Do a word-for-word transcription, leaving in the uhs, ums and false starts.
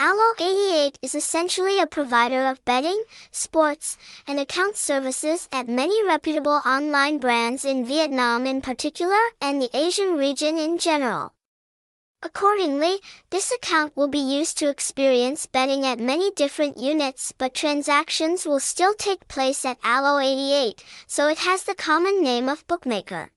Alo eighty-eight is essentially a provider of betting, sports, and account services at many reputable online brands in Vietnam in particular and the Asian region in general. Accordingly, this account will be used to experience betting at many different units, but transactions will still take place at Alo eighty-eight, so it has the common name of bookmaker.